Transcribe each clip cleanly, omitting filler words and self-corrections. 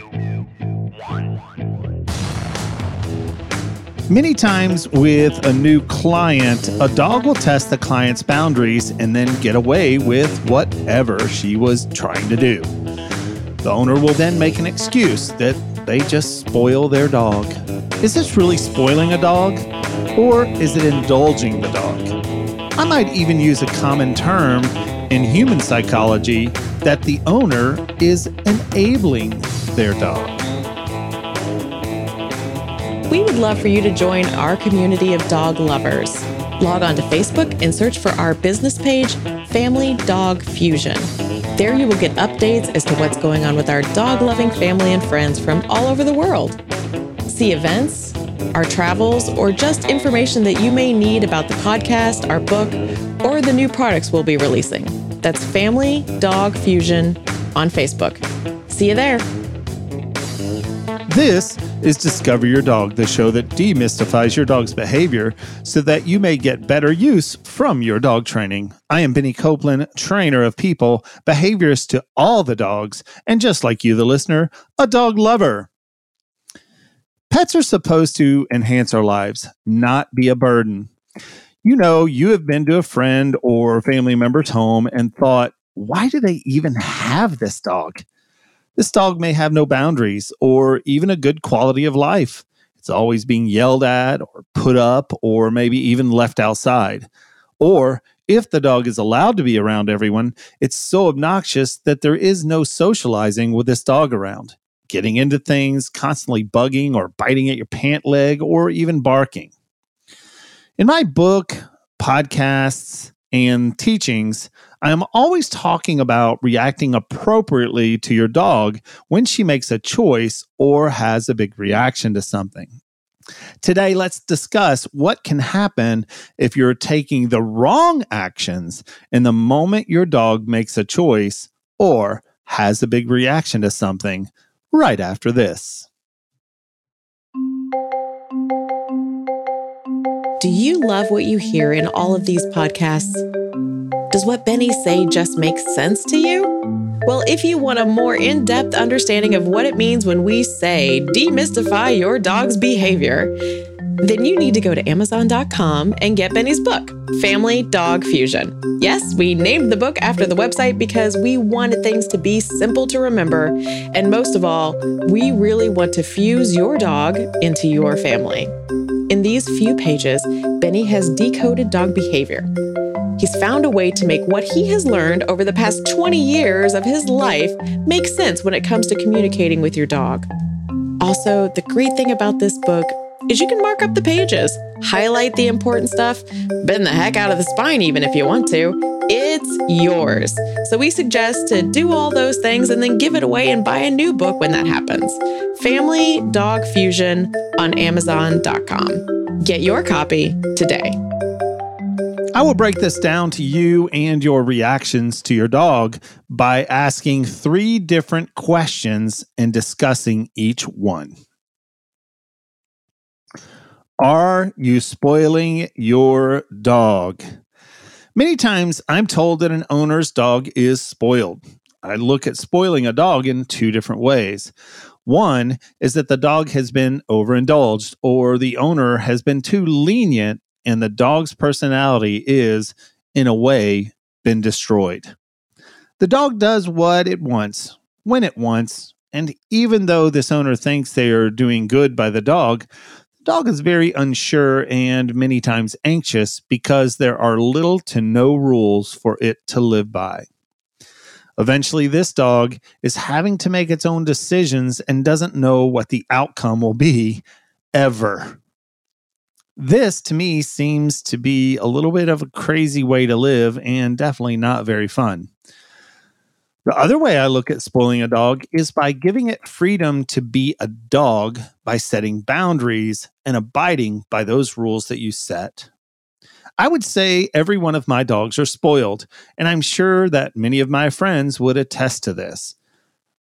1. Many times with a new client, a dog will test the client's boundaries and then get away with whatever she was trying to do. The owner will then make an excuse that they just spoil their dog. Is this really spoiling a dog? Or is it indulging the dog? I might even use a common term in human psychology that the owner is enabling their dog. We would love for you to join our community of dog lovers. Log on to Facebook and search for our business page, Family Dog Fusion. There you will get updates as to what's going on with our dog-loving family and friends from all over the world. See events, our travels, or just information that you may need about the podcast, our book, or the new products we'll be releasing. That's Family Dog Fusion on Facebook. See you there. This is Discover Your Dog, the show that demystifies your dog's behavior so that you may get better use from your dog training. I am Benny Copeland, trainer of people, behaviorist to all the dogs, and just like you, the listener, a dog lover. Pets are supposed to enhance our lives, not be a burden. You know, you have been to a friend or family member's home and thought, why do they even have this dog? This dog may have no boundaries or even a good quality of life. It's always being yelled at or put up or maybe even left outside. Or if the dog is allowed to be around everyone, it's so obnoxious that there is no socializing with this dog around, getting into things, constantly bugging or biting at your pant leg or even barking. In my book, podcasts, and teachings, I am always talking about reacting appropriately to your dog when she makes a choice or has a big reaction to something. Today, let's discuss what can happen if you're taking the wrong actions in the moment your dog makes a choice or has a big reaction to something right after this. Do you love what you hear in all of these podcasts? Does what Benny say just make sense to you? Well, if you want a more in-depth understanding of what it means when we say demystify your dog's behavior, then you need to go to Amazon.com and get Benny's book, Family Dog Fusion. Yes, we named the book after the website because we wanted things to be simple to remember. And most of all, we really want to fuse your dog into your family. In these few pages, Benny has decoded dog behavior. He's found a way to make what he has learned over the past 20 years of his life make sense when it comes to communicating with your dog. Also, the great thing about this book is you can mark up the pages, highlight the important stuff, bend the heck out of the spine even if you want to. It's yours. So we suggest to do all those things and then give it away and buy a new book when that happens. Family Dog Fusion on Amazon.com. Get your copy today. I will break this down to you and your reactions to your dog by asking 3 different questions and discussing each one. Are you spoiling your dog? Many times I'm told that an owner's dog is spoiled. I look at spoiling a dog in 2 different ways. One is that the dog has been overindulged or the owner has been too lenient and the dog's personality is, in a way, been destroyed. The dog does what it wants, when it wants, and even though this owner thinks they are doing good by the dog is very unsure and many times anxious because there are little to no rules for it to live by. Eventually, this dog is having to make its own decisions and doesn't know what the outcome will be ever. This, to me, seems to be a little bit of a crazy way to live and definitely not very fun. The other way I look at spoiling a dog is by giving it freedom to be a dog by setting boundaries and abiding by those rules that you set. I would say every one of my dogs are spoiled, and I'm sure that many of my friends would attest to this.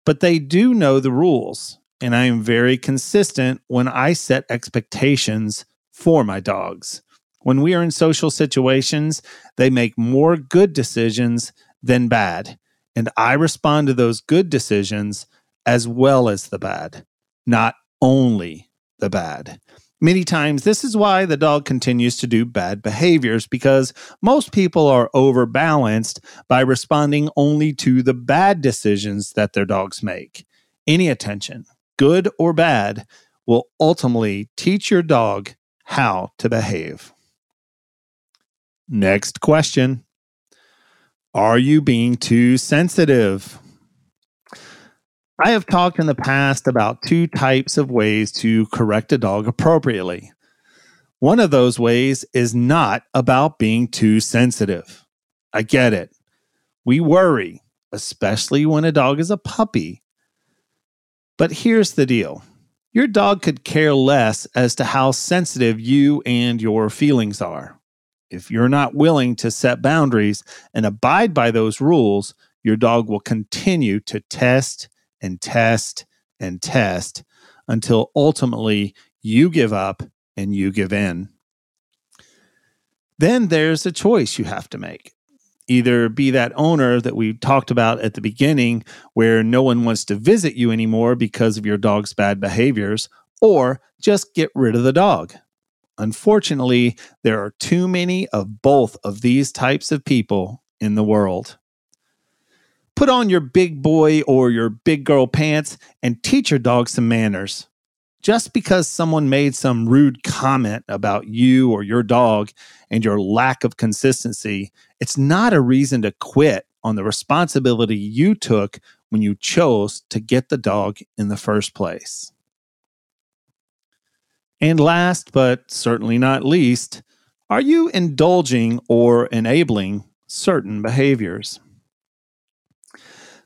But they do know the rules, and I am very consistent when I set expectations for my dogs. When we are in social situations, they make more good decisions than bad, and I respond to those good decisions as well as the bad, not only the bad. Many times, this is why the dog continues to do bad behaviors, because most people are overbalanced by responding only to the bad decisions that their dogs make. Any attention, good or bad, will ultimately teach your dog how to behave. Next question. Are you being too sensitive? I have talked in the past about two types of ways to correct a dog appropriately. One of those ways is not about being too sensitive. I get it. We worry, especially when a dog is a puppy. But here's the deal. Your dog could care less as to how sensitive you and your feelings are. If you're not willing to set boundaries and abide by those rules, your dog will continue to test and test and test until ultimately you give up and you give in. Then there's a choice you have to make. Either be that owner that we talked about at the beginning where no one wants to visit you anymore because of your dog's bad behaviors, or just get rid of the dog. Unfortunately, there are too many of both of these types of people in the world. Put on your big boy or your big girl pants and teach your dog some manners. Just because someone made some rude comment about you or your dog and your lack of consistency, it's not a reason to quit on the responsibility you took when you chose to get the dog in the first place. And last, but certainly not least, are you indulging or enabling certain behaviors?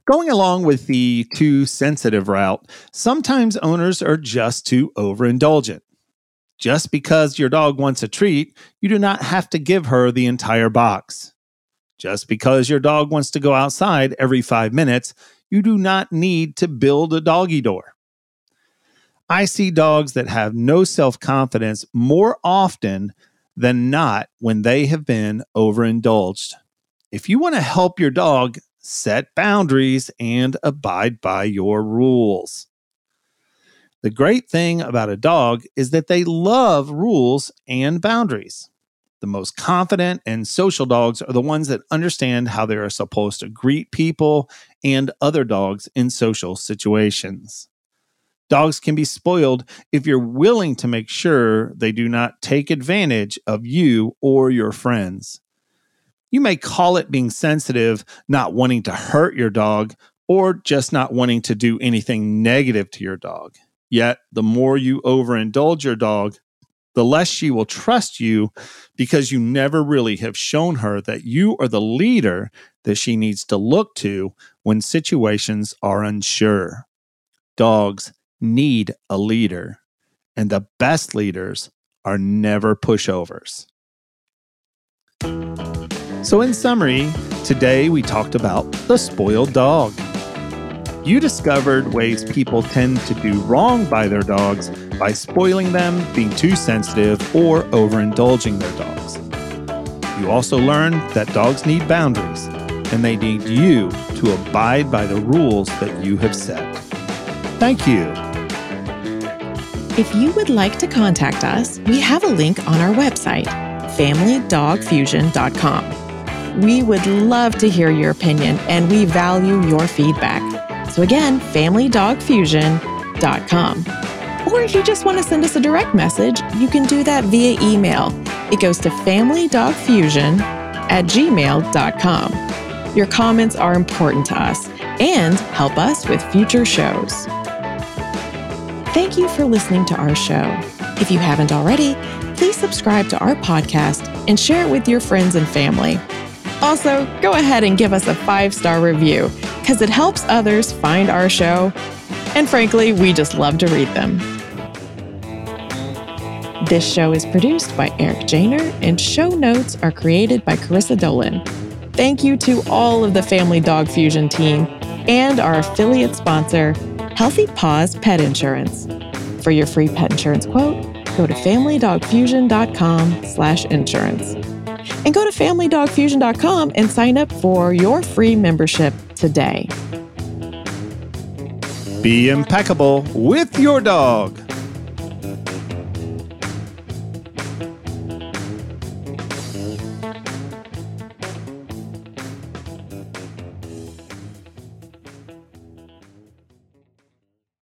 Going along with the too sensitive route, sometimes owners are just too overindulgent. Just because your dog wants a treat, you do not have to give her the entire box. Just because your dog wants to go outside every 5 minutes, you do not need to build a doggy door. I see dogs that have no self-confidence more often than not when they have been overindulged. If you want to help your dog, set boundaries and abide by your rules. The great thing about a dog is that they love rules and boundaries. The most confident and social dogs are the ones that understand how they are supposed to greet people and other dogs in social situations. Dogs can be spoiled if you're willing to make sure they do not take advantage of you or your friends. You may call it being sensitive, not wanting to hurt your dog, or just not wanting to do anything negative to your dog. Yet, the more you overindulge your dog, the less she will trust you because you never really have shown her that you are the leader that she needs to look to when situations are unsure. Dogs need a leader, and the best leaders are never pushovers. So in summary, today we talked about the spoiled dog. You discovered ways people tend to do wrong by their dogs by spoiling them, being too sensitive, or overindulging their dogs. You also learned that dogs need boundaries, and they need you to abide by the rules that you have set. Thank you. If you would like to contact us, we have a link on our website, FamilyDogFusion.com. We would love to hear your opinion, and we value your feedback. So again, FamilyDogFusion.com. Or if you just want to send us a direct message, you can do that via email. It goes to FamilyDogFusion@gmail.com. Your comments are important to us and help us with future shows. Thank you for listening to our show. If you haven't already, please subscribe to our podcast and share it with your friends and family. Also, go ahead and give us a 5-star review because it helps others find our show. And frankly, we just love to read them. This show is produced by Eric Janer, and show notes are created by Carissa Dolan. Thank you to all of the Family Dog Fusion team and our affiliate sponsor, Healthy Paws Pet Insurance. For your free pet insurance quote, go to FamilyDogFusion.com/insurance. And go to FamilyDogFusion.com and sign up for your free membership today. Be impeccable with your dog.